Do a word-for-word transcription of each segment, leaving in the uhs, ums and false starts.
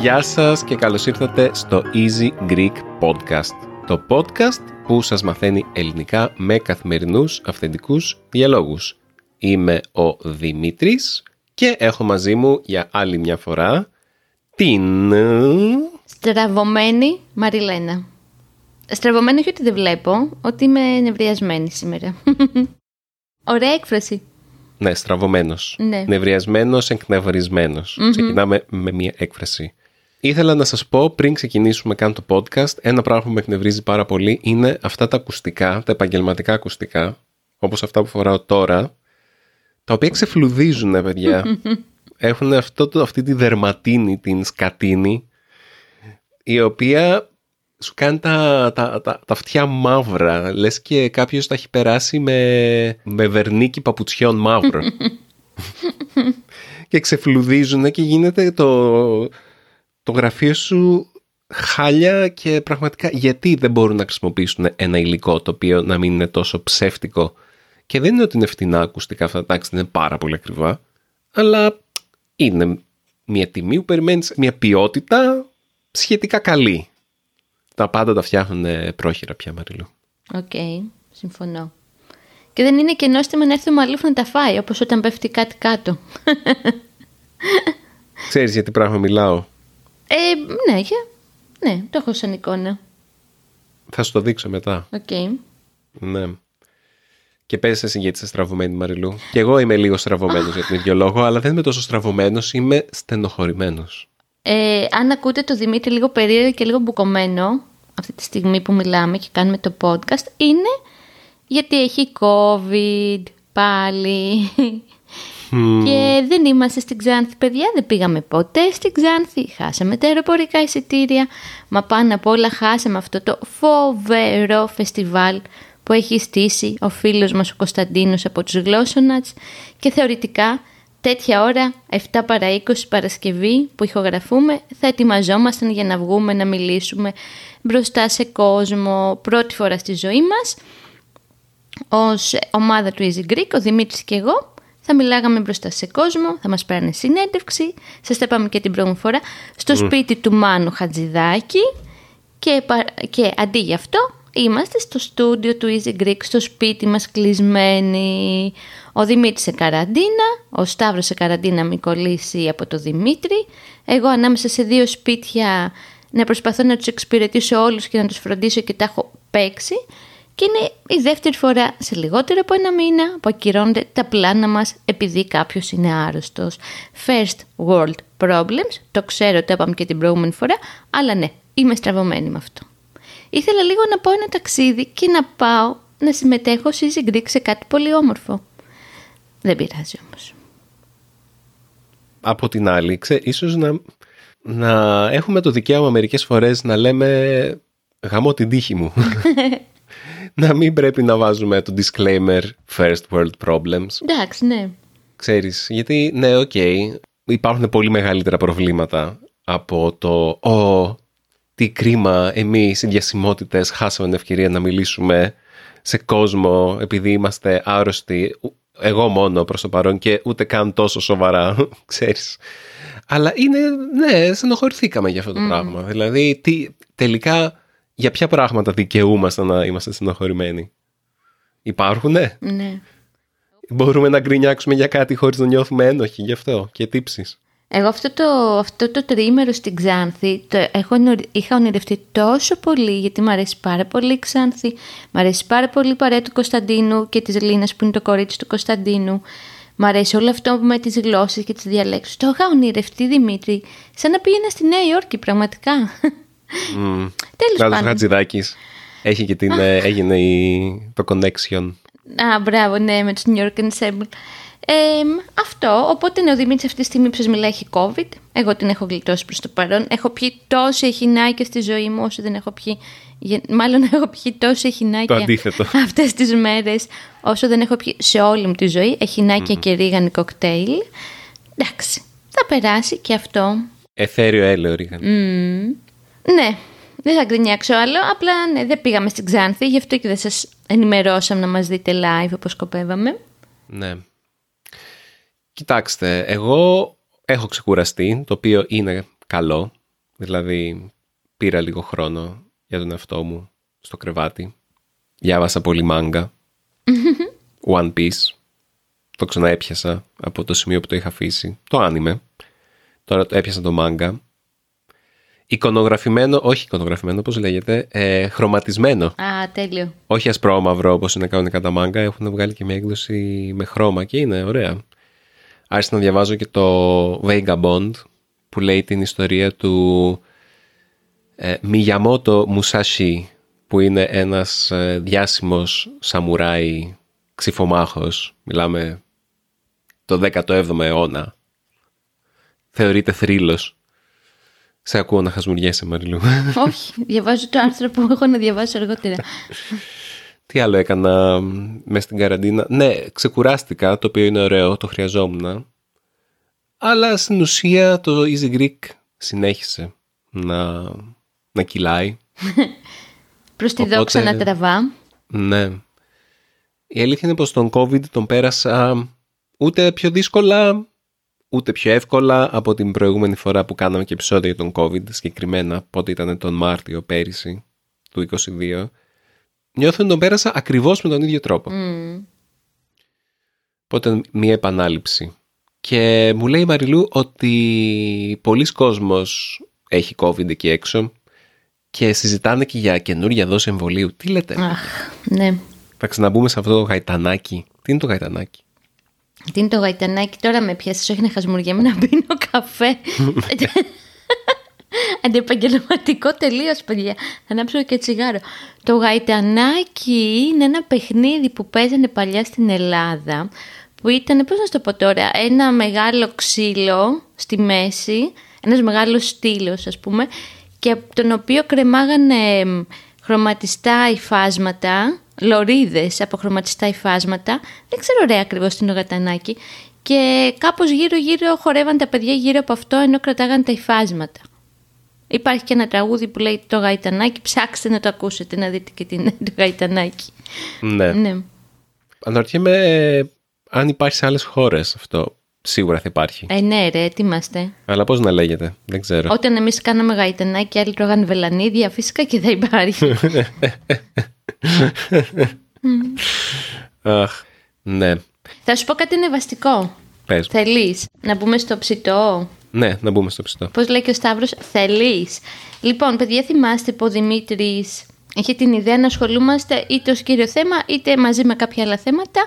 Γεια σας και καλώς ήρθατε στο Easy Greek Podcast, το podcast που σας μαθαίνει ελληνικά με καθημερινούς αυθεντικούς διαλόγους. Είμαι ο Δημήτρης και έχω μαζί μου για άλλη μια φορά την... στραβωμένη Μαριλένα. Στραβωμένη όχι ότι δεν βλέπω, ότι είμαι νευριασμένη σήμερα. Ωραία έκφραση. Ναι, στραβωμένος. Ναι. Νευριασμένος, εκνευρισμένος. Mm-hmm. Ξεκινάμε με μια έκφραση. Ήθελα να σας πω πριν ξεκινήσουμε καν το podcast, ένα πράγμα που με εκνευρίζει πάρα πολύ είναι αυτά τα ακουστικά, τα επαγγελματικά ακουστικά, όπως αυτά που φοράω τώρα, τα οποία ξεφλουδίζουν, παιδιά. Έχουν αυτό το, αυτή τη δερματίνη, την σκατίνη, η οποία σου κάνει τα, τα, τα, τα αυτιά μαύρα. Λες και κάποιος τα έχει περάσει με, με βερνίκι παπουτσιών μαύρο. Και ξεφλουδίζουν και γίνεται το... το γραφείο σου χάλια και πραγματικά γιατί δεν μπορούν να χρησιμοποιήσουν ένα υλικό το οποίο να μην είναι τόσο ψεύτικο. Και δεν είναι ότι είναι φτηνά ακουστικά αυτά, εντάξει, είναι πάρα πολύ ακριβά, αλλά είναι μια τιμή που περιμένεις, μια ποιότητα σχετικά καλή. Τα πάντα τα φτιάχνουν πρόχειρα πια, Μαριλού. Οκ, okay, συμφωνώ. Και δεν είναι και νόστιμα να έρθει ο μαλλούφ να τα φάει, όπως όταν πέφτει κάτι κάτω. Ξέρεις για τι πράγμα μιλάω? Ε, ναι, ναι, το έχω σαν εικόνα. Θα σου το δείξω μετά. Οκ. Okay. Ναι. Και πες εσύ γιατί είσαι στραβωμένη, Μαριλού. Και εγώ είμαι λίγο στραβωμένος oh. για τον ίδιο λόγο, αλλά δεν είμαι τόσο στραβωμένος, είμαι στενοχωρημένος. Ε, αν ακούτε το Δημήτρη λίγο περίεργο και λίγο μπουκωμένο, αυτή τη στιγμή που μιλάμε και κάνουμε το podcast, είναι γιατί έχει COVID πάλι... Mm. Και δεν είμαστε στην Ξάνθη, παιδιά, δεν πήγαμε ποτέ στην Ξάνθη. Χάσαμε τα αεροπορικά εισιτήρια. Μα πάνω απ' όλα χάσαμε αυτό το φοβερό φεστιβάλ που έχει στήσει ο φίλος μας ο Κωνσταντίνος από τους Γλώσσονατς. Και θεωρητικά τέτοια ώρα, εφτά παρά είκοσι Παρασκευή που ηχογραφούμε, θα ετοιμαζόμασταν για να βγούμε να μιλήσουμε μπροστά σε κόσμο πρώτη φορά στη ζωή μας. Ως ομάδα του Easy Greek, ο Δημήτρης και εγώ, θα μιλάγαμε μπροστά σε κόσμο, θα μας πέρανε συνέντευξη. Σας τα είπαμε και την προηγούμενη φορά. Στο mm. σπίτι του Μάνου Χατζηδάκη. Και, και αντί γι' αυτό είμαστε στο στούντιο του Easy Greek, στο σπίτι μας κλεισμένοι. Ο Δημήτρης σε καραντίνα, ο Σταύρος σε καραντίνα μην κολλήσει από το Δημήτρη. Εγώ ανάμεσα σε δύο σπίτια να προσπαθώ να τους εξυπηρετήσω όλους και να τους φροντίσω και τα έχω παίξει. Και είναι η δεύτερη φορά σε λιγότερο από ένα μήνα που ακυρώνονται τα πλάνα μας επειδή κάποιος είναι άρρωστος. First world problems, το ξέρω, το είπαμε και την προηγούμενη φορά, αλλά ναι, είμαι στραβωμένη με αυτό. Ήθελα λίγο να πάω ένα ταξίδι και να πάω να συμμετέχω σε Easy Greek σε κάτι πολύ όμορφο. Δεν πειράζει όμως. Από την άλλη, ξέ, ίσως να, να έχουμε το δικαίωμα μερικές φορές να λέμε «γαμώ την τύχη μου». Να μην πρέπει να βάζουμε το disclaimer first world problems. Εντάξει, ναι. Ξέρεις, γιατί ναι, οκ, okay, υπάρχουν πολύ μεγαλύτερα προβλήματα από το «Ω, τι κρίμα, εμείς οι διασημότητες χάσαμε την ευκαιρία να μιλήσουμε σε κόσμο επειδή είμαστε άρρωστοι, εγώ μόνο προς το παρόν και ούτε καν τόσο σοβαρά», ξέρεις. Αλλά είναι, ναι, στενοχωρηθήκαμε για αυτό το mm. πράγμα. Δηλαδή, τι, τελικά... για ποια πράγματα δικαιούμαστε να είμαστε στενοχωρημένοι? Υπάρχουνε? Ναι. Μπορούμε να γκρινιάξουμε για κάτι χωρίς να νιώθουμε ένοχοι γι' αυτό και τύψεις? Εγώ αυτό το, αυτό το τριήμερο στην Ξάνθη το έχω, είχα ονειρευτεί τόσο πολύ, γιατί μου αρέσει πάρα πολύ η Ξάνθη. Μου αρέσει πάρα πολύ η παρέα του Κωνσταντίνου και της Λίνας που είναι το κορίτσι του Κωνσταντίνου. Μ' αρέσει όλο αυτό με τις γλώσσες και τις διαλέξεις. Το είχα ονειρευτεί, Δημήτρη, σαν να πήγαινα στη Νέα Υόρκη πραγματικά. Mm. Τέλος πάντων. Ο Χατζηδάκης έχει και την, έγινε η, το connection. Α, μπράβο, ναι, με τους New York Ensemble. Ε, αυτό, οπότε ναι, ο Δημήτρης αυτή τη στιγμή που σας μιλάει έχει COVID. Εγώ την έχω γλιτώσει προς το παρόν. Έχω πιει τόση εχινάκια στη ζωή μου όσο δεν έχω πιει. Μάλλον έχω πιει τόση εχινάκια αυτές τις μέρες όσο δεν έχω πιει σε όλη μου τη ζωή. Εχινάκια mm. και ρίγανη κοκτέιλ. Εντάξει, θα περάσει και αυτό. Εθέριο έλεο είχαν. Mm. Ναι, δεν θα γκρινιάξω άλλο. Απλά ναι, δεν πήγαμε στην Ξάνθη, γι' αυτό και δεν σας ενημερώσαμε να μας δείτε live όπως σκοπεύαμε. Ναι. Κοιτάξτε, εγώ έχω ξεκουραστεί, το οποίο είναι καλό. Δηλαδή, πήρα λίγο χρόνο για τον εαυτό μου στο κρεβάτι. Διάβασα πολύ μάγκα. One Piece. Το ξαναέπιασα από το σημείο που το είχα αφήσει. Το άνιμε. Τώρα το έπιασα το μάγκα. Εικονογραφημένο, όχι εικονογραφημένο, πώς λέγεται, ε, χρωματισμένο. Α, τέλειο. Όχι ασπρόμαυρο όπως είναι κανονικά τα μάγκα. Έχουν βγάλει και μια έκδοση με χρώμα και είναι ωραία. Άρχισα να διαβάζω και το Vagabond, που λέει την ιστορία του ε, Μιγιαμότο Μουσάσι, που είναι ένας ε, διάσημος σαμουράι ξυφομάχος. Μιλάμε το δέκατο έβδομο αιώνα. Θεωρείται θρύλος. Σε ακούω να χασμουριέσαι, Μαριλού. Όχι, διαβάζω το άρθρο που έχω να διαβάσω αργότερα. Τι άλλο έκανα μέσα στην καραντίνα? Ναι, ξεκουράστηκα, το οποίο είναι ωραίο, το χρειαζόμουν. Αλλά στην ουσία το Easy Greek συνέχισε να, να κυλάει. Προς τη Οπότε, δόξα να τραβά. Ναι. Η αλήθεια είναι πως τον COVID τον πέρασα ούτε πιο δύσκολα, ούτε πιο εύκολα από την προηγούμενη φορά που κάναμε και επεισόδια για τον COVID, συγκεκριμένα πότε ήταν τον Μάρτιο πέρυσι του είκοσι δύο. Νιώθω ότι τον πέρασα ακριβώς με τον ίδιο τρόπο. Mm. Οπότε μία επανάληψη. Και μου λέει η Μαριλού ότι πολλοί κόσμος έχει COVID εκεί έξω και συζητάνε και για καινούρια δόση εμβολίου. Τι λέτε? Αχ, ναι. Θα ξαναμπούμε σε αυτό το γαϊτανάκι. Τι είναι το γαϊτανάκι? Τι είναι το γαϊτανάκι? Τώρα με πιάσεις, όχι να χασμουριέμαι, να πίνω καφέ. Αντιεπαγγελματικό τελείως, παιδιά. Θα ανάψω και τσιγάρο. Το γαϊτανάκι είναι ένα παιχνίδι που παίζανε παλιά στην Ελλάδα, που ήταν, πώς να το πω τώρα, ένα μεγάλο ξύλο στη μέση, ένας μεγάλος στήλος ας πούμε, και από τον οποίο κρεμάγανε χρωματιστά υφάσματα, λωρίδες από χρωματιστά υφάσματα. Δεν ξέρω ωραία ακριβώς τι είναι ο γαϊτανάκι. Και κάπως γύρω γύρω χορεύαν τα παιδιά γύρω από αυτό, ενώ κρατάγαν τα υφάσματα. Υπάρχει και ένα τραγούδι που λέει το γαϊτανάκι, ψάξτε να το ακούσετε, να δείτε και τι είναι το γαϊτανάκι. Ναι. Ναι. Αναρωτιέμαι αν υπάρχει σε άλλες χώρες αυτό. Σίγουρα θα υπάρχει. Ε, ναι, ρε, τι είμαστε. Αλλά πώς να λέγεται, δεν ξέρω. Όταν εμείς κάναμε γαϊτανάκι, άλλοι τρώγανε βελανίδια, φυσικά και θα υπάρχει. Αχ, ναι. Θα σου πω κάτι νευαστικό. Πες. Θελείς να μπούμε στο ψητό? Ναι, να μπούμε στο ψητό. Πώς λέει και ο Σταύρος, θελείς. Λοιπόν, παιδιά, θυμάστε που ο Δημήτρης είχε την ιδέα να ασχολούμαστε είτε ως κύριο θέμα, είτε μαζί με κάποια άλλα θέματα.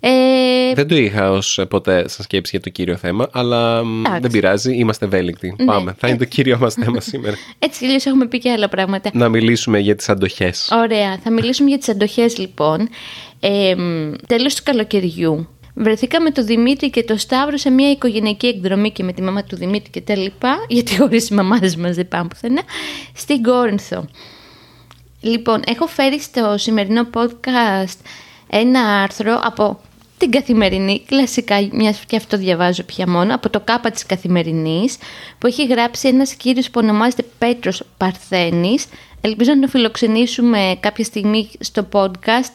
Ε... Δεν το είχα ως ποτέ σαν σκέψη για το κύριο θέμα, αλλά Άξι. δεν πειράζει, είμαστε ευέλικτοι. Ναι. Πάμε, θα είναι το κύριο μας θέμα σήμερα. Έτσι κι έχουμε πει και άλλα πράγματα. Να μιλήσουμε για τις αντοχές. Ωραία, θα μιλήσουμε για τις αντοχές λοιπόν. Ε, τέλος του καλοκαιριού βρεθήκαμε το Δημήτρη και το Σταύρο σε μια οικογενειακή εκδρομή και με τη μαμά του Δημήτρη και τα λοιπά, γιατί χωρίς οι μαμάδες μας δεν πάμε πουθενά, στην Γόρινθο. Λοιπόν, έχω φέρει στο σημερινό podcast ένα άρθρο από την Καθημερινή, κλασικά, μιας και αυτό διαβάζω πια μόνο, από το ΚΑΠΑ της Καθημερινής, που έχει γράψει ένας κύριος που ονομάζεται Πέτρος Παρθένης. Ελπίζω να το φιλοξενήσουμε κάποια στιγμή στο podcast,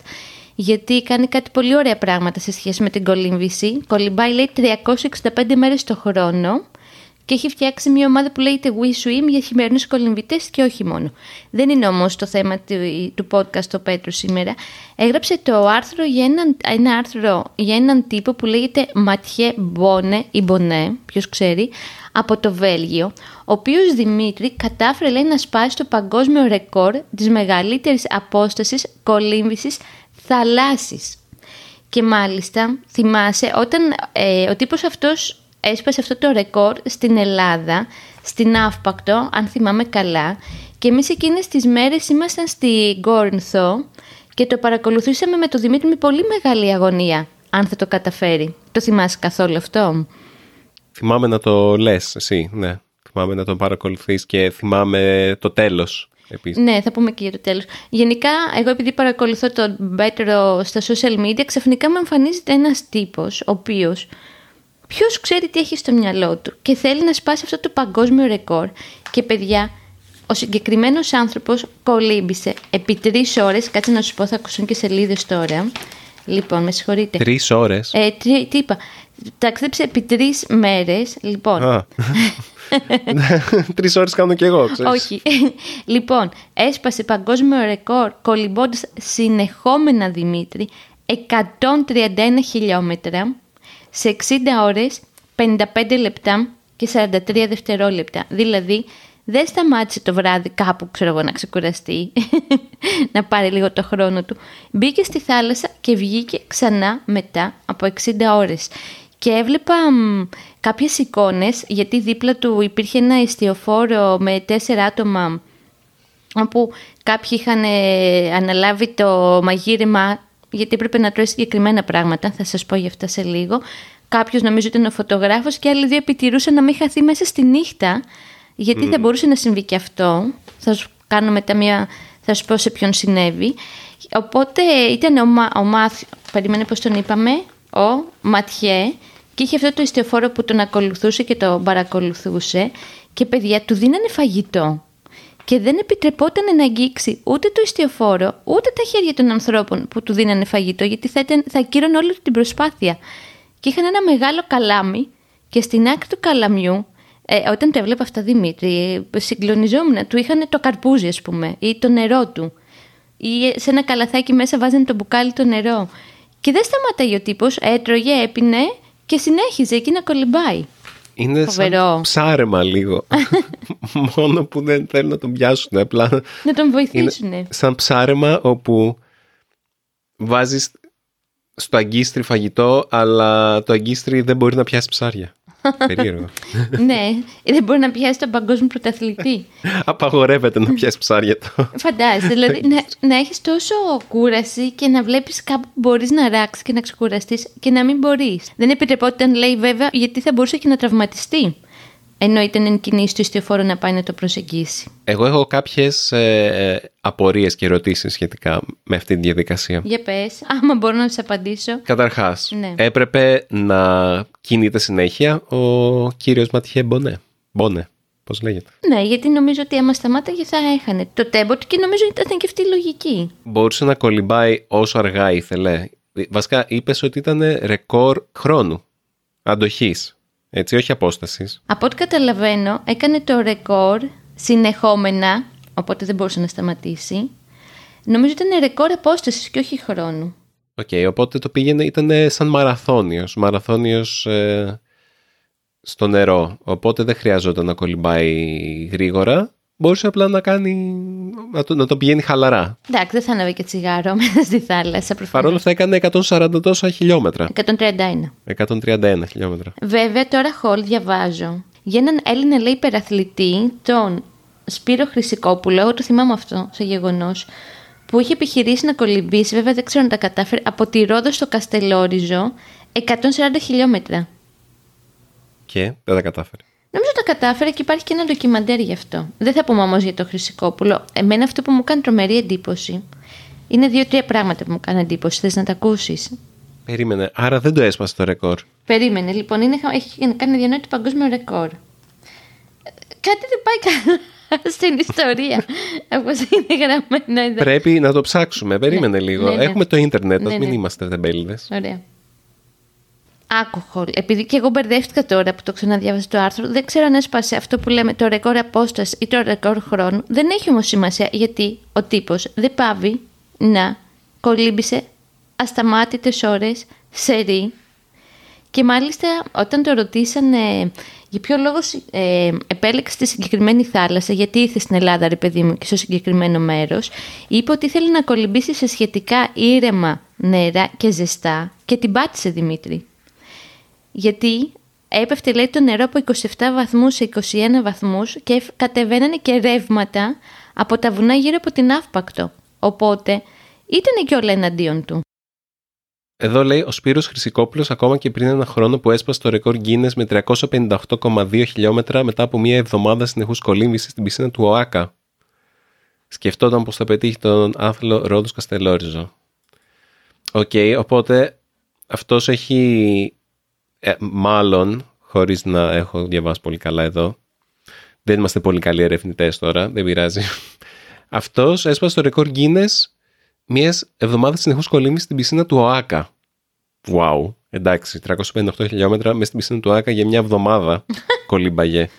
γιατί κάνει κάτι πολύ ωραία πράγματα σε σχέση με την κολύμβηση. Κολυμπάει, λέει, τριακόσιες εξήντα πέντε μέρες το χρόνο και έχει φτιάξει μια ομάδα που λέγεται We Swim για χειμερινούς κολυμβητές και όχι μόνο. Δεν είναι όμως το θέμα του podcast το Πέτρου σήμερα. Έγραψε το άρθρο για έναν, ένα άρθρο για έναν τύπο που λέγεται Ματιέ Μπόνε ή Μπονέ, ποιος ξέρει, από το Βέλγιο, ο οποίος Δημήτρη κατάφερε, λέει, να σπάσει το παγκόσμιο ρεκόρ της μεγαλύτερης απόστασης κολύμβησης θαλάσσης. Και μάλιστα θυμάσαι όταν ε, ο τύπος αυτός έσπασε αυτό το ρεκόρ στην Ελλάδα, στην Αύπακτο, αν θυμάμαι καλά, και εμείς εκείνες τις μέρες ήμασταν στη Γόρινθο και το παρακολουθούσαμε με τον Δημήτρη με πολύ μεγάλη αγωνία, αν θα το καταφέρει. Το θυμάσαι καθόλου αυτό? Θυμάμαι να το λες εσύ, ναι. Θυμάμαι να τον παρακολουθείς και θυμάμαι το τέλος. Επίσης. Ναι, θα πούμε και για το τέλος. Γενικά, εγώ επειδή παρακολουθώ τον Πέτρο στα social media, ξαφνικά μου εμφανίζεται ένας τύπος, ο οποίος Ποιος ξέρει τι έχει στο μυαλό του και θέλει να σπάσει αυτό το παγκόσμιο ρεκόρ. Και παιδιά, ο συγκεκριμένος άνθρωπος κολύμπησε επί τρεις ώρες. Κάτσε να σου πω, θα ακούσουν και σελίδες τώρα. Λοιπόν, με συγχωρείτε. Τρεις ώρες. Ε, τρι, τι είπα. Ταξίδεψε επί τρεις μέρες. Λοιπόν. Τρεις ώρες κάνω κι εγώ, ξέρεις. Όχι. Λοιπόν, έσπασε παγκόσμιο ρεκόρ κολυμπώντας συνεχόμενα, Δημήτρη, εκατόν τριάντα ένα χιλιόμετρα σε εξήντα ώρες, πενήντα πέντε λεπτά και σαράντα τρία δευτερόλεπτα. Δηλαδή, δεν σταμάτησε το βράδυ κάπου, ξέρω εγώ, να ξεκουραστεί, να πάρει λίγο το χρόνο του. Μπήκε στη θάλασσα και βγήκε ξανά μετά από εξήντα ώρες. Και έβλεπα μ, κάποιες εικόνες, γιατί δίπλα του υπήρχε ένα εστιοφόρο με τέσσερα άτομα, όπου κάποιοι είχαν ε, αναλάβει το μαγείρεμα, γιατί έπρεπε να τρώει συγκεκριμένα πράγματα, θα σας πω γι' αυτά σε λίγο. Κάποιος νομίζω ήταν ο φωτογράφος και άλλοι δύο επιτηρούσαν να μην χαθεί μέσα στη νύχτα, γιατί mm. θα μπορούσε να συμβεί και αυτό. Θα σου κάνω μετά μία, θα σου πω σε ποιον συνέβη. Οπότε ήταν ο, Μα, ο Μάθ, περιμένε πώς τον είπαμε, ο Ματιέ, και είχε αυτό το ιστιοφόρο που τον ακολουθούσε και τον παρακολουθούσε, και παιδιά του δίνανε φαγητό. Και δεν επιτρεπόταν να αγγίξει ούτε το ιστιοφόρο, ούτε τα χέρια των ανθρώπων που του δίνανε φαγητό, γιατί θα, ήταν, θα κύρωνε όλη την προσπάθεια. Και είχαν ένα μεγάλο καλάμι, και στην άκρη του καλαμιού, ε, όταν το έβλεπα αυτά, Δημήτρη, συγκλονιζόμουν. Του είχαν το καρπούζι, ας πούμε, ή το νερό του. Ή σε ένα καλαθάκι μέσα βάζανε το μπουκάλι το νερό. Και δεν σταματάει ο τύπος, έτρωγε, έπινε και συνέχιζε εκεί να κολυμπάει. Είναι φοβερό. Σαν ψάρεμα λίγο. Μόνο που δεν θέλουν να τον πιάσουν, απλά να τον βοηθήσουν. Σαν ψάρεμα όπου βάζεις στο αγκίστρι φαγητό, αλλά το αγκίστρι δεν μπορεί να πιάσει ψάρια. Περίεργο. Ναι, δεν μπορεί να πιάσει τον παγκόσμιο πρωταθλητή. Απαγορεύεται να πιάσει ψάρια το. Φαντάζεσαι, δηλαδή να, να έχεις τόσο κούραση και να βλέπεις κάπου που μπορείς να ράξεις και να ξεκουραστείς και να μην μπορείς. Δεν επιτρεπόταν, λέει, βέβαια, γιατί θα μπορούσε και να τραυματιστεί. Ενώ ήταν εν κινήσει του ιστιοφόρου να πάει να το προσεγγίσει. Εγώ έχω κάποιες ε, απορίες και ερωτήσεις σχετικά με αυτή τη διαδικασία. Για πες, άμα μπορώ να σας απαντήσω. Καταρχάς, ναι. Έπρεπε να κινείται συνέχεια ο κύριος Ματιέ Μπονέ. Μπονέ, πώς λέγεται. Ναι, γιατί νομίζω ότι άμα σταμάταγε θα έχανε το τέμπο του και νομίζω ήταν και αυτή η λογική. Μπορούσε να κολυμπάει όσο αργά ήθελε. Βασικά, είπες ότι ήταν ρεκόρ χρόνου αντοχής. Έτσι, όχι απόστασης. Από ό,τι καταλαβαίνω, έκανε το ρεκόρ συνεχόμενα, οπότε δεν μπορούσε να σταματήσει. Νομίζω ήταν ρεκόρ απόστασης και όχι χρόνου. Οκ, okay, οπότε το πήγαινε, ήταν σαν μαραθώνιος, μαραθώνιος ε, στο νερό. Οπότε δεν χρειαζόταν να κολυμπάει γρήγορα. Μπορούσε απλά να κάνει, να το, να το πηγαίνει χαλαρά. Εντάξει, δεν θα ανέβε και τσιγάρο μέσα στη θάλασσα. Παρ' όλα αυτά έκανε εκατόν σαράντα τόσα χιλιόμετρα. εκατόν τριάντα ένα χιλιόμετρα. Βέβαια, τώρα χολ διαβάζω. Για έναν Έλληνα, λέει, υπεραθλητή, τον Σπύρο Χρυσικόπουλο, εγώ το θυμάμαι αυτό σε γεγονός, που είχε επιχειρήσει να κολυμπήσει, βέβαια δεν ξέρω να τα κατάφερε, από τη Ρόδο στο Καστελόριζο, εκατόν σαράντα χιλιόμετρα. Και δεν τα κατάφερε. Νομίζω τα κατάφερα και υπάρχει και ένα ντοκιμαντέρ γι' αυτό. Δεν θα πούμε όμως για το Χρυσικόπουλο. Εμένα αυτό που μου κάνει τρομερή εντύπωση είναι δύο-τρία πράγματα που μου κάνει εντύπωση. Θες να τα ακούσεις? Περίμενε. Άρα δεν το έσπασε το ρεκόρ. Περίμενε. Λοιπόν, είναι, έχει κάνει διανόητο παγκόσμιο ρεκόρ. Κάτι δεν πάει καλά στην ιστορία. Όπως είναι γραμμένο εδώ. Πρέπει να το ψάξουμε. Περίμενε, ναι, λίγο. Ναι, ναι. Έχουμε το ίντερνετ. Ναι, ναι. Ας μην είμαστε τεμπέληδες. Ωραία. Alcohol. Επειδή και εγώ μπερδεύτηκα τώρα που το ξαναδιάβασα το άρθρο, δεν ξέρω αν έσπασε αυτό που λέμε το ρεκόρ απόσταση ή το ρεκόρ χρόνου. Δεν έχει όμως σημασία, γιατί ο τύπος δεν πάβει να κολύμπησε ασταμάτητες ώρες σε ρί. Και μάλιστα όταν το ρωτήσανε για ποιο λόγο ε, επέλεξε τη συγκεκριμένη θάλασσα, γιατί ήρθε στην Ελλάδα, ρε παιδί μου, και στο συγκεκριμένο μέρος, είπε ότι ήθελε να κολυμπήσει σε σχετικά ήρεμα νερά και ζεστά, και την πάτησε, Δημήτρη. Γιατί έπεφτε, λέει, το νερό από είκοσι επτά βαθμούς σε είκοσι ένα βαθμούς και κατεβαίνανε και ρεύματα από τα βουνά γύρω από την Αύπακτο. Οπότε ήταν και όλα εναντίον του. Εδώ λέει ο Σπύρος Χρυσικόπουλος, ακόμα και πριν ένα χρόνο που έσπασε το ρεκόρ Guinness με τριακόσια πενήντα οκτώ κόμμα δύο χιλιόμετρα μετά από μία εβδομάδα συνεχούς κολύμβησης στην πισίνα του ΟΑΚΑ. Σκεφτόταν πως θα πετύχει τον άθλο Ρόδος Καστελόριζο. Οκ, okay, οπότε αυτός έχει ε, μάλλον, χωρίς να έχω διαβάσει πολύ καλά εδώ, δεν είμαστε πολύ καλοί ερευνητές τώρα, δεν πειράζει. Αυτός έσπασε το ρεκόρ Guinness μιας εβδομάδας συνεχούς κολύμβησης στην πισίνα του ΟΑΚΑ. Wow, εντάξει, τριακόσια πενήντα οκτώ χιλιόμετρα μέσα στην πισίνα του ΟΑΚΑ για μια εβδομάδα κολύμπαγε.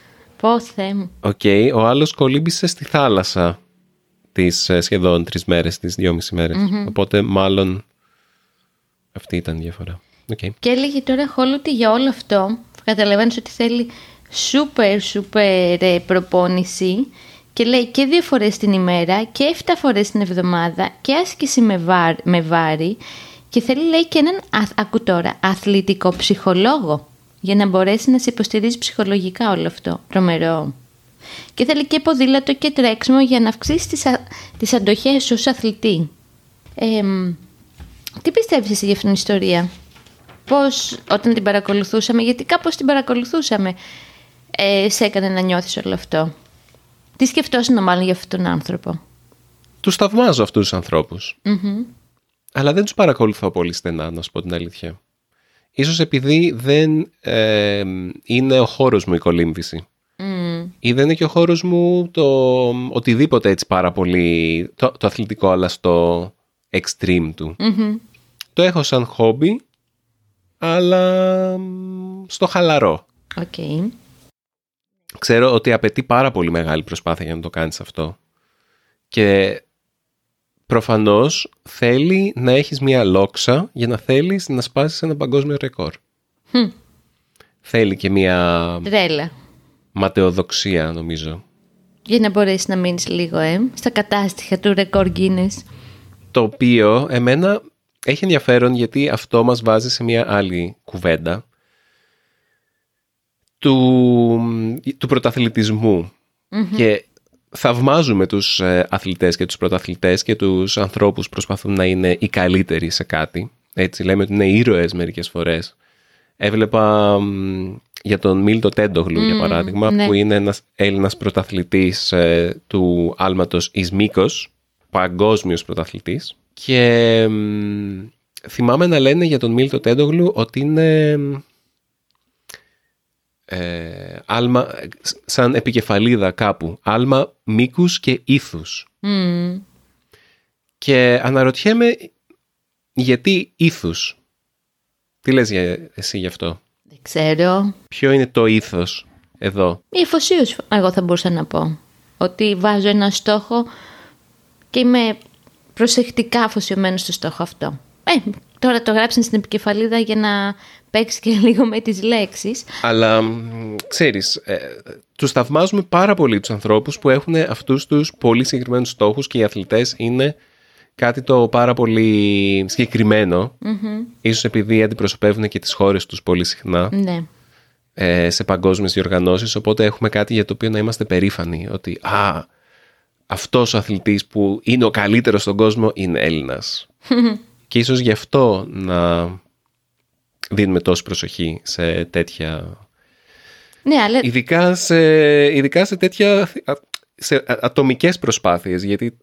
Πώς, Θεέ μου. Οκ, okay, ο άλλος κολύμπησε στη θάλασσα τις σχεδόν τρεις μέρες, τις δυόμιση μέρες. Mm-hmm. Οπότε μάλλον αυτή ήταν η διαφορά. Okay. Και έλεγε τώρα Χόλουτη για όλο αυτό. Καταλαβαίνεις ότι θέλει super super προπόνηση και λέει και δύο φορές την ημέρα και εφτά φορές την εβδομάδα και άσκηση με, βάρ, με βάρη και θέλει λέει και έναν α, ακού τώρα, αθλητικό ψυχολόγο για να μπορέσει να σε υποστηρίζει ψυχολογικά όλο αυτό. Τρομερό. Και θέλει και ποδήλατο και τρέξιμο για να αυξήσει τις, α, τις αντοχές ως αθλητή. Ε, τι πιστεύεις εσύ για αυτήν την ιστορία? Πώς όταν την παρακολουθούσαμε, γιατί κάπως την παρακολουθούσαμε, ε, σε έκανε να νιώθεις όλο αυτό? Τι σκεφτόσουν μάλλον για αυτόν τον άνθρωπο? Τους θαυμάζω αυτούς τους ανθρώπους. Mm-hmm. Αλλά δεν τους παρακολουθώ πολύ στενά, να σου πω την αλήθεια. Ίσως επειδή δεν ε, είναι ο χώρος μου η κολύμβηση. Mm. Ή δεν είναι και ο χώρος μου το οτιδήποτε έτσι πάρα πολύ, το, το αθλητικό αλλά στο extreme του. Mm-hmm. Το έχω σαν χόμπι, αλλά στο χαλαρό. Okay. Ξέρω ότι απαιτεί πάρα πολύ μεγάλη προσπάθεια για να το κάνεις αυτό. Και προφανώς θέλει να έχεις μια λόξα για να θέλεις να σπάσεις ένα παγκόσμιο ρεκόρ. Mm. Θέλει και μια τρέλα, ματαιοδοξία νομίζω. Για να μπορέσεις να μείνεις λίγο ε, στα κατάστοιχα του ρεκόρ Guinness. Το οποίο εμένα έχει ενδιαφέρον γιατί αυτό μας βάζει σε μια άλλη κουβέντα του, του πρωταθλητισμού. Mm-hmm. Και θαυμάζουμε τους αθλητές και τους πρωταθλητές και τους ανθρώπους που προσπαθούν να είναι οι καλύτεροι σε κάτι. Έτσι λέμε ότι είναι ήρωες μερικές φορές. Έβλεπα για τον Μίλτο Τέντογλου, mm, για παράδειγμα, ναι, που είναι ένας Έλληνας πρωταθλητής ε, του άλματος εις μήκος, παγκόσμιος πρωταθλητής. Και ε, θυμάμαι να λένε για τον Μίλτο Τέντογλου ότι είναι ε, άλμα, σαν επικεφαλίδα κάπου, άλμα μήκους και ήθους. Mm. Και αναρωτιέμαι γιατί ήθους. Τι λες για, εσύ γι' αυτό? Δεν ξέρω. Ποιο είναι το ήθος εδώ? Η εφοσίωση, εγώ θα μπορούσα να πω. Ότι βάζω ένα στόχο και είμαι προσεκτικά αφοσιωμένο στο στόχο αυτό. Ε, τώρα το γράψαν στην επικεφαλίδα για να παίξει και λίγο με τις λέξεις. Αλλά ξέρεις, ε, τους θαυμάζουμε πάρα πολύ τους ανθρώπους που έχουν αυτούς τους πολύ συγκεκριμένους στόχους και οι αθλητές είναι κάτι το πάρα πολύ συγκεκριμένο. Mm-hmm. Ίσως επειδή αντιπροσωπεύουν και τις χώρες τους πολύ συχνά, ναι, ε, σε παγκόσμιες διοργανώσεις. Οπότε έχουμε κάτι για το οποίο να είμαστε περήφανοι. Ότι α, αυτός ο αθλητής που είναι ο καλύτερος στον κόσμο είναι Έλληνας. Και ίσως γι' αυτό να δίνουμε τόση προσοχή σε τέτοια, ναι, αλλά ειδικά σε, ειδικά σε τέτοια, σε ατομικές προσπάθειες. Γιατί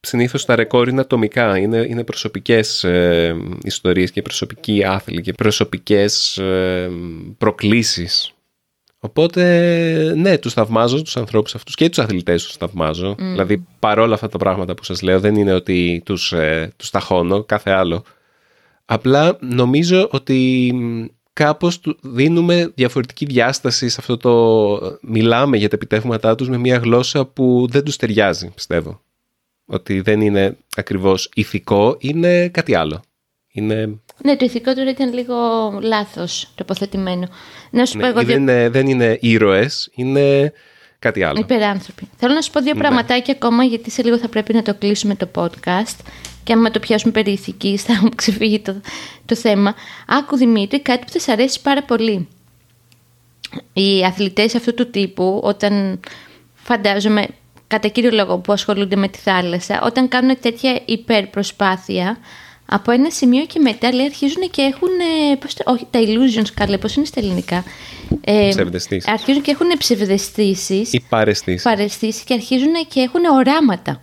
συνήθως τα ρεκόρ είναι ατομικά, είναι, είναι προσωπικές ε, ιστορίες και προσωπικοί άθλοι και προσωπικές ε, προκλήσεις. Οπότε ναι, τους θαυμάζω τους ανθρώπους αυτούς και τους αθλητές τους θαυμάζω. Mm. Δηλαδή παρόλα αυτά τα πράγματα που σας λέω δεν είναι ότι τους, ε, τους ταχώνω, κάθε άλλο. Απλά νομίζω ότι κάπως δίνουμε διαφορετική διάσταση σε αυτό το μιλάμε για τα επιτεύγματά τους με μια γλώσσα που δεν τους ταιριάζει, πιστεύω. Ότι δεν είναι ακριβώς ηθικό, είναι κάτι άλλο. Είναι... Ναι, το ηθικό τώρα ήταν λίγο λάθος τοποθετημένο. Να σου ναι, πω εγώ δεν, δι... είναι, δεν είναι ήρωες, είναι κάτι άλλο. Υπεράνθρωποι. Θέλω να σου πω δύο ναι. πραγματάκια ακόμα, γιατί σε λίγο θα πρέπει να το κλείσουμε το podcast. Και άμα το πιάσουμε περί ηθικής, θα μου ξεφύγει το, το θέμα. Άκου Δημήτρη, κάτι που θα σ' αρέσει πάρα πολύ. Οι αθλητές αυτού του τύπου, όταν φαντάζομαι, κατά κύριο λόγο που ασχολούνται με τη θάλασσα, όταν κάνουν τέτοια υπερπροσπάθεια, από ένα σημείο και μετά λέει, αρχίζουν και έχουν. Πώς το, όχι, τα illusions, καλέ, πώς είναι στα ελληνικά. Ε, ψευδεστήσεις. Αρχίζουν και έχουν ψευδεστήσεις. Ή παρεστήσεις. Παρεστήσεις και αρχίζουν και έχουν οράματα.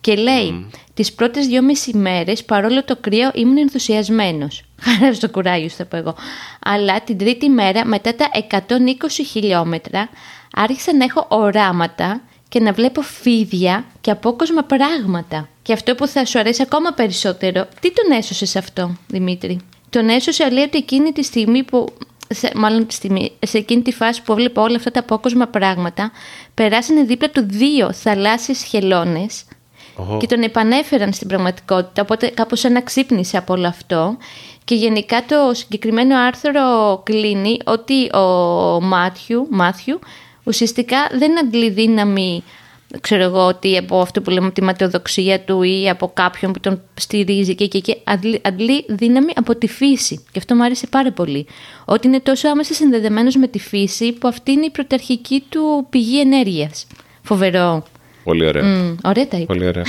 Και λέει, mm. τις πρώτες δυόμιση μέρες, παρόλο το κρύο, ήμουν ενθουσιασμένος. Χάρη στο κουράγιο, θα πω εγώ. Αλλά την τρίτη μέρα, μετά τα εκατόν είκοσι χιλιόμετρα, άρχισα να έχω οράματα και να βλέπω φίδια και απόκοσμα πράγματα. Και αυτό που θα σου αρέσει ακόμα περισσότερο, τι τον έσωσε σε αυτό, Δημήτρη? Τον έσωσε, λέει, ότι εκείνη τη στιγμή που... Σε, μάλλον τη στιγμή, σε εκείνη τη φάση που έβλεπα όλα αυτά τα απόκοσμα πράγματα, περάσανε δίπλα του δύο θαλάσσιες χελώνες oh. και τον επανέφεραν στην πραγματικότητα. Οπότε κάπως αναξύπνησε από όλο αυτό. Και γενικά το συγκεκριμένο άρθρο κλείνει ότι ο Μάτιου, Μάθιου ουσιαστικά δεν αντλεί δύναμη, ξέρω εγώ, ότι από αυτό που λέμε από τη ματαιοδοξία του ή από κάποιον που τον στηρίζει και, και, και αντλεί, αντλεί δύναμη από τη φύση. Και αυτό μου άρεσε πάρα πολύ. Ότι είναι τόσο άμεσα συνδεδεμένος με τη φύση που αυτή είναι η πρωταρχική του πηγή ενέργειας. Φοβερό. Πολύ ωραίο. Mm, ωραία τα είπα. Πολύ ωραίο.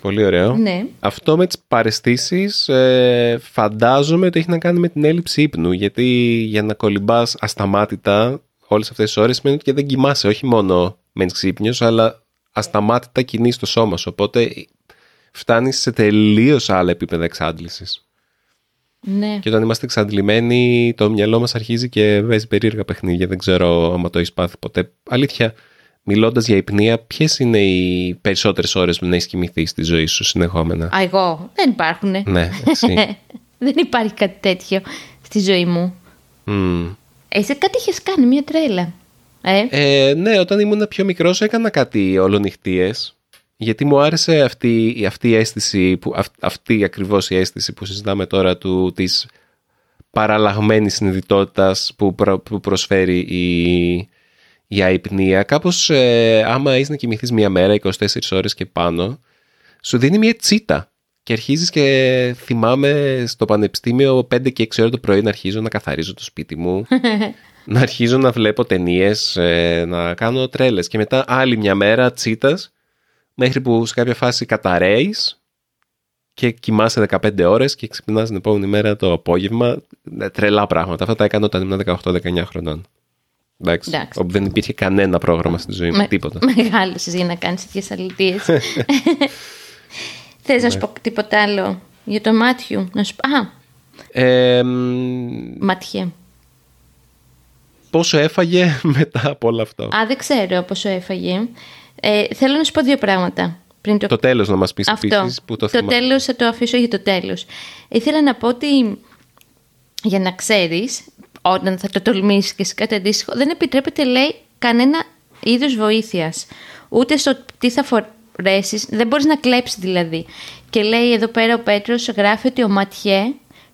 Πολύ ωραίο. Ναι. Αυτό με τις παραισθήσεις ε, φαντάζομαι ότι έχει να κάνει με την έλλειψη ύπνου. Γιατί για να κολυμπάς ασταμάτητα όλες αυτές τις ώρες σημαίνει ότι και δεν κοιμάσαι, όχι μόνο μένεις ξύπνιος, αλλά ασταμάτητα κινείς το σώμα σου. Οπότε φτάνεις σε τελείως άλλα επίπεδα εξάντλησης. Ναι. Και όταν είμαστε εξαντλημένοι, το μυαλό μας αρχίζει και παίζει περίεργα παιχνίδια. Δεν ξέρω άμα το έχεις πάθει ποτέ. Αλήθεια, μιλώντας για υπνία, ποιες είναι οι περισσότερες ώρες που να έχεις κοιμηθεί στη ζωή σου συνεχόμενα? Α, εγώ. Δεν υπάρχουνε. Ναι, δεν υπάρχει κάτι τέτοιο στη ζωή μου. Mm. Εσύ κάτι είχες κάνει, μια τρέλα. Ε. Ε, ναι, όταν ήμουν πιο μικρός έκανα κάτι ολονυχτίες, γιατί μου άρεσε αυτή, αυτή η αίσθηση, που, αυ, αυτή ακριβώς η αίσθηση που συζητάμε τώρα, του, της παραλλαγμένης συνειδητότητας που, προ, που προσφέρει η, η αϊπνία. Κάπως ε, άμα είσαι να κοιμηθείς μια μέρα, είκοσι τέσσερις ώρες και πάνω, σου δίνει μια τσίτα. Και αρχίζεις και θυμάμαι στο πανεπιστήμιο πέντε και έξι ώρα το πρωί να αρχίζω να καθαρίζω το σπίτι μου, να αρχίζω να βλέπω ταινίες, να κάνω τρέλες. Και μετά άλλη μια μέρα τσίτας, μέχρι που σε κάποια φάση καταραίεις και κοιμάσαι δεκαπέντε ώρες και ξυπνάς την επόμενη μέρα το απόγευμα. Τρελά πράγματα. Αυτά τα έκανα όταν ήμουν δεκαοκτώ δεκαεννιά χρονών. Εντάξει, Εντάξει. Όπου δεν υπήρχε κανένα πρόγραμμα στη ζωή μου. Με, τίποτα. Μεγάλωσες για να κάνεις τέτοιες αλητίες. Θες ναι. να σου πω τίποτα άλλο για το Μάτιου? Να σου... Α, ε, Ματιέ. Πόσο έφαγε μετά από όλα αυτά? Α, δεν ξέρω πόσο έφαγε. Ε, θέλω να σου πω δύο πράγματα. Πριν το... το τέλος να μας πεις επίσης. Που το, το τέλος θα το αφήσω για το τέλος. Ήθελα να πω ότι, για να ξέρεις, όταν θα το τολμήσεις και σε κάτι αντίστοιχο, δεν επιτρέπεται, λέει, κανένα είδους βοήθειας. Ούτε στο τι θα φορ... Ρέσεις, δεν μπορείς να κλέψεις δηλαδή. Και λέει εδώ πέρα ο Πέτρος, γράφει ότι ο Ματιέ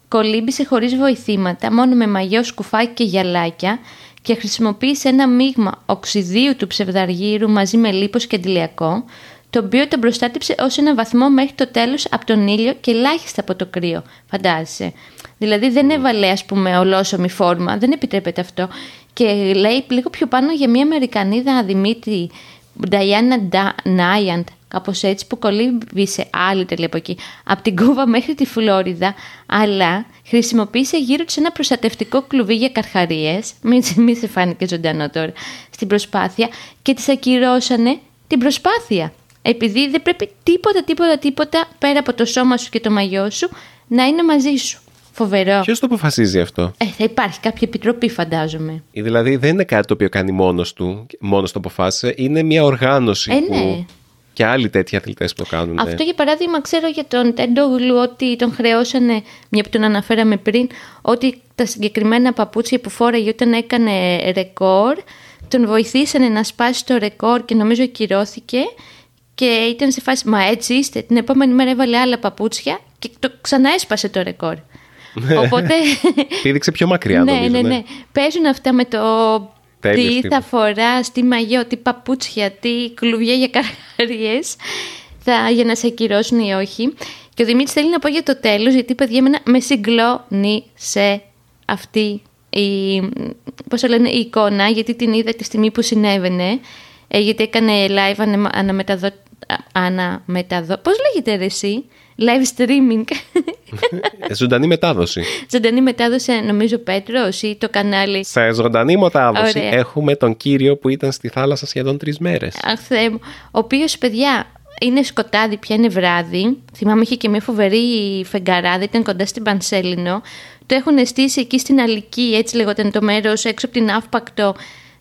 κολύμπησε χωρίς βοηθήματα, μόνο με μαγιό, σκουφάκι και γυαλάκια, και χρησιμοποίησε ένα μείγμα οξυδίου του ψευδαργύρου μαζί με λίπος και αντιλιακό, το οποίο τον προστάτεψε ως ένα βαθμό μέχρι το τέλος από τον ήλιο και ελάχιστα από το κρύο. Φαντάζεσαι. Δηλαδή δεν έβαλε, ας πούμε, ολόσωμη φόρμα, δεν επιτρέπεται αυτό. Και λέει λίγο πιο πάνω για μια Αμερικανίδα, Δημήτρη, Ντανταντανταν Νάιαντ, κάπως έτσι, που κολύμβησε άλλη τελεία από εκεί, από την Κούβα μέχρι τη Φλόριδα, αλλά χρησιμοποίησε γύρω της ένα προστατευτικό κλουβί για καρχαρίες, μην, μην σε φάνηκε ζωντανό τώρα, στην προσπάθεια, και της ακυρώσανε την προσπάθεια. Επειδή δεν πρέπει τίποτα, τίποτα, τίποτα πέρα από το σώμα σου και το μαγιό σου να είναι μαζί σου. Φοβερό. Ποιος το αποφασίζει αυτό? Ε, θα υπάρχει κάποια επιτροπή, φαντάζομαι. Δηλαδή δεν είναι κάτι το οποίο κάνει μόνος του, μόνος το αποφάσισε, είναι μια οργάνωση. Ε, που... ναι. Και άλλοι τέτοιοι αθλητές που το κάνουν. Αυτό, για παράδειγμα, ξέρω για τον Τέντογλου ότι τον χρεώσανε, μια που τον αναφέραμε πριν, ότι τα συγκεκριμένα παπούτσια που φόραγε όταν έκανε ρεκόρ, τον βοηθήσανε να σπάσει το ρεκόρ και νομίζω ακυρώθηκε. Και ήταν σε φάση, μα έτσι είστε? Την επόμενη μέρα έβαλε άλλα παπούτσια και το ξανά έσπασε το ρεκόρ. Οπότε. Πήδηξε πιο μακριά, νομίζω. Ναι, ναι, ναι. Παίζουν αυτά με το τι θα φοράς, τι μαγιό, τι παπούτσια, τι κλουβιά για καρχαρίες, για να σε ακυρώσουν ή όχι. Και ο Δημήτρης θέλει να πω για το τέλος, γιατί, παιδιά, με συγκλώνησε αυτή η, πώς το λένε, η εικόνα, γιατί την είδα τη στιγμή που συνέβαινε. Γιατί έκανε live αναμεταδο... αναμεταδο... Πώς λέγεται, ρε, εσύ? live streaming. Ζωντανή μετάδοση. Ζωντανή μετάδοση, νομίζω, Πέτρος, ή το κανάλι. Σε ζωντανή μετάδοση. Ωραία. Έχουμε τον κύριο που ήταν στη θάλασσα σχεδόν τρεις μέρες. Αχ, Θεέ μου. Ο οποίος, παιδιά, είναι σκοτάδι, πια είναι βράδυ. Θυμάμαι είχε και μια φοβερή φεγγαράδα, ήταν κοντά στην Πανσέλινο. Το έχουν στήσει εκεί στην Αλική, έτσι λεγόταν το μέρος, έξω από την Αύπακτο.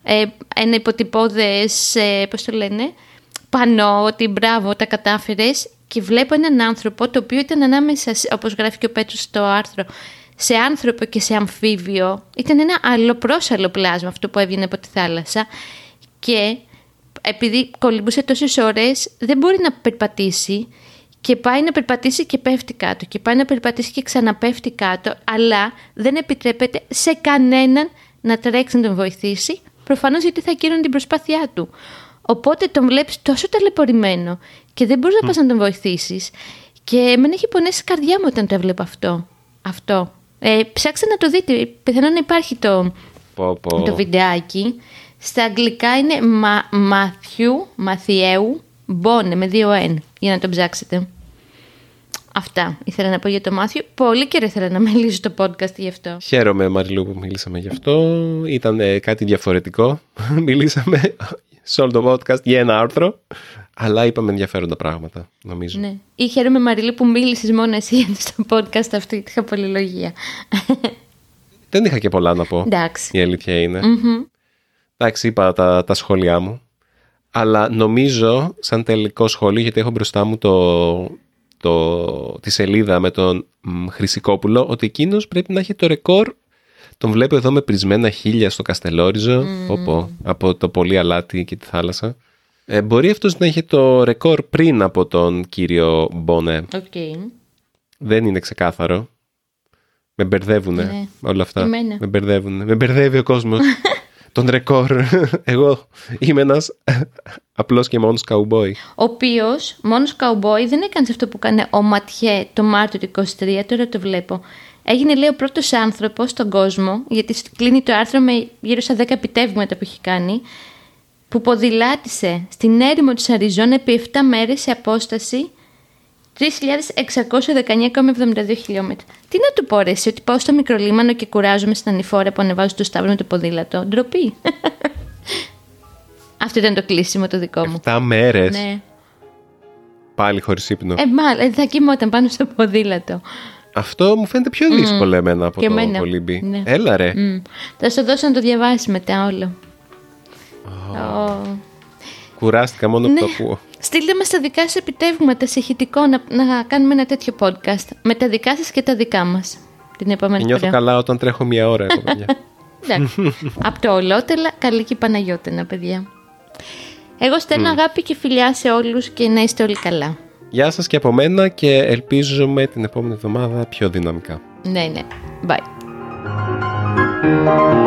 Ε, ένα υποτυπώδες, ε, πώς το λένε, πανό, ότι μπράβο, τα κατάφερες. Και βλέπω έναν άνθρωπο, το οποίο ήταν ανάμεσα, όπως γράφει και ο Πέτρος στο άρθρο, σε άνθρωπο και σε αμφίβιο. Ήταν ένα αλλοπρόσαλλο πλάσμα αυτό που έβγαινε από τη θάλασσα. Και επειδή κολυμπούσε τόσες ώρες, δεν μπορεί να περπατήσει. Και πάει να περπατήσει και πέφτει κάτω. Και πάει να περπατήσει και ξαναπέφτει κάτω. Αλλά δεν επιτρέπεται σε κανέναν να τρέξει να τον βοηθήσει. Προφανώς γιατί θα κύρωνε την προσπάθειά του. Οπότε τον βλέπεις τόσο ταλαιπωρημένο και δεν μπορείς mm. να πας να τον βοηθήσεις. Και εμένα έχει πονέσει η καρδιά μου όταν το έβλεπα αυτό. αυτό. Ε, ψάξτε να το δείτε. Πιθανόν να υπάρχει το, πω, πω. το βιντεάκι. Στα αγγλικά είναι Μαθιού, Μαθιέου, Bonne με δύο N, για να το ψάξετε. Αυτά ήθελα να πω για το Μάθιο. Πολύ καιρό ήθελα να μιλήσω το podcast γι' αυτό. Χαίρομαι, Μαριλού, που μιλήσαμε γι' αυτό. Ήταν ε, κάτι διαφορετικό. Μιλήσαμε σε όλο το podcast για ένα άρθρο, αλλά είπαμε ενδιαφέροντα πράγματα, νομίζω. Ναι. Ή χαίρομαι, Μαριλού, που μίλησες μόνο εσύ στο podcast αυτή τη χαπολυλογία. Δεν είχα και πολλά να πω. Εντάξει. Η αλήθεια είναι. Mm-hmm. Εντάξει, είπα τα, τα σχόλιά μου. Αλλά νομίζω, σαν τελικό σχόλιο, γιατί έχω μπροστά μου το, το, τη σελίδα με τον μ, Χρυσικόπουλο, ότι εκείνος πρέπει να έχει το ρεκόρ. Τον βλέπω εδώ με πρισμένα χείλια στο Καστελόριζο, mm. Οπό, από το πολύ αλάτι και τη θάλασσα. Ε, μπορεί αυτός να έχει το ρεκόρ πριν από τον κύριο Μπόνε. Okay. Δεν είναι ξεκάθαρο. Με μπερδεύουνε ναι. όλα αυτά. Εμένα. Με μπερδεύουνε. Με μπερδεύει ο κόσμος. Τον ρεκόρ. Εγώ είμαι ένας απλός και μόνος καουμπόι. Ο οποίος, μόνος καουμπόι, δεν έκανε αυτό που έκανε ο Ματιέ το Μάρτιο του είκοσι τρία, τώρα το βλέπω. Έγινε, λέει, ο πρώτος άνθρωπος στον κόσμο, γιατί κλείνει το άρθρο με γύρω στα δέκα επιτεύγματα που έχει κάνει, που ποδηλάτησε στην έρημο της Αριζόνα επί επτά μέρες σε απόσταση τρεις χιλιάδες εξακόσια δεκαεννιά κόμμα εβδομήντα δύο χιλιόμετρα. Τι να του πω, ρε, εσύ, ότι πάω στο μικρολίμανο και κουράζομαι στην ανηφόρα που ανεβάζω στο Σταύρο με το ποδήλατο. Ντροπή. Αυτό ήταν το κλείσιμο το δικό μου. επτά μέρες. Ναι. Πάλι χωρίς ύπνο. Ε, μάλλον θα κοιμόταν πάνω στο ποδήλατο. Αυτό μου φαίνεται πιο δύσκολο mm. εμένα από και το εμένα. Κολύμπι. Ναι. Έλα, ρε. Mm. Θα σου δώσω να το διαβάσει μετά όλο. Oh. Oh. Κουράστηκα μόνο ναι. που το ακούω. Στείλτε μας τα δικά σας επιτεύγματα σε ηχητικό να, να κάνουμε ένα τέτοιο podcast. Με τα δικά σας και τα δικά μας. Την επόμενη φορά. Νιώθω καλά όταν τρέχω μία ώρα εγώ, παιδιά. Εντάξει. Από το ολότελα, καλή και η Παναγιώτενα, παιδιά. Εγώ στέλνω mm. αγάπη και φιλιά σε όλους και να είστε όλοι καλά. Γεια σας και από μένα και ελπίζουμε την επόμενη εβδομάδα πιο δυναμικά. Ναι, ναι. Bye.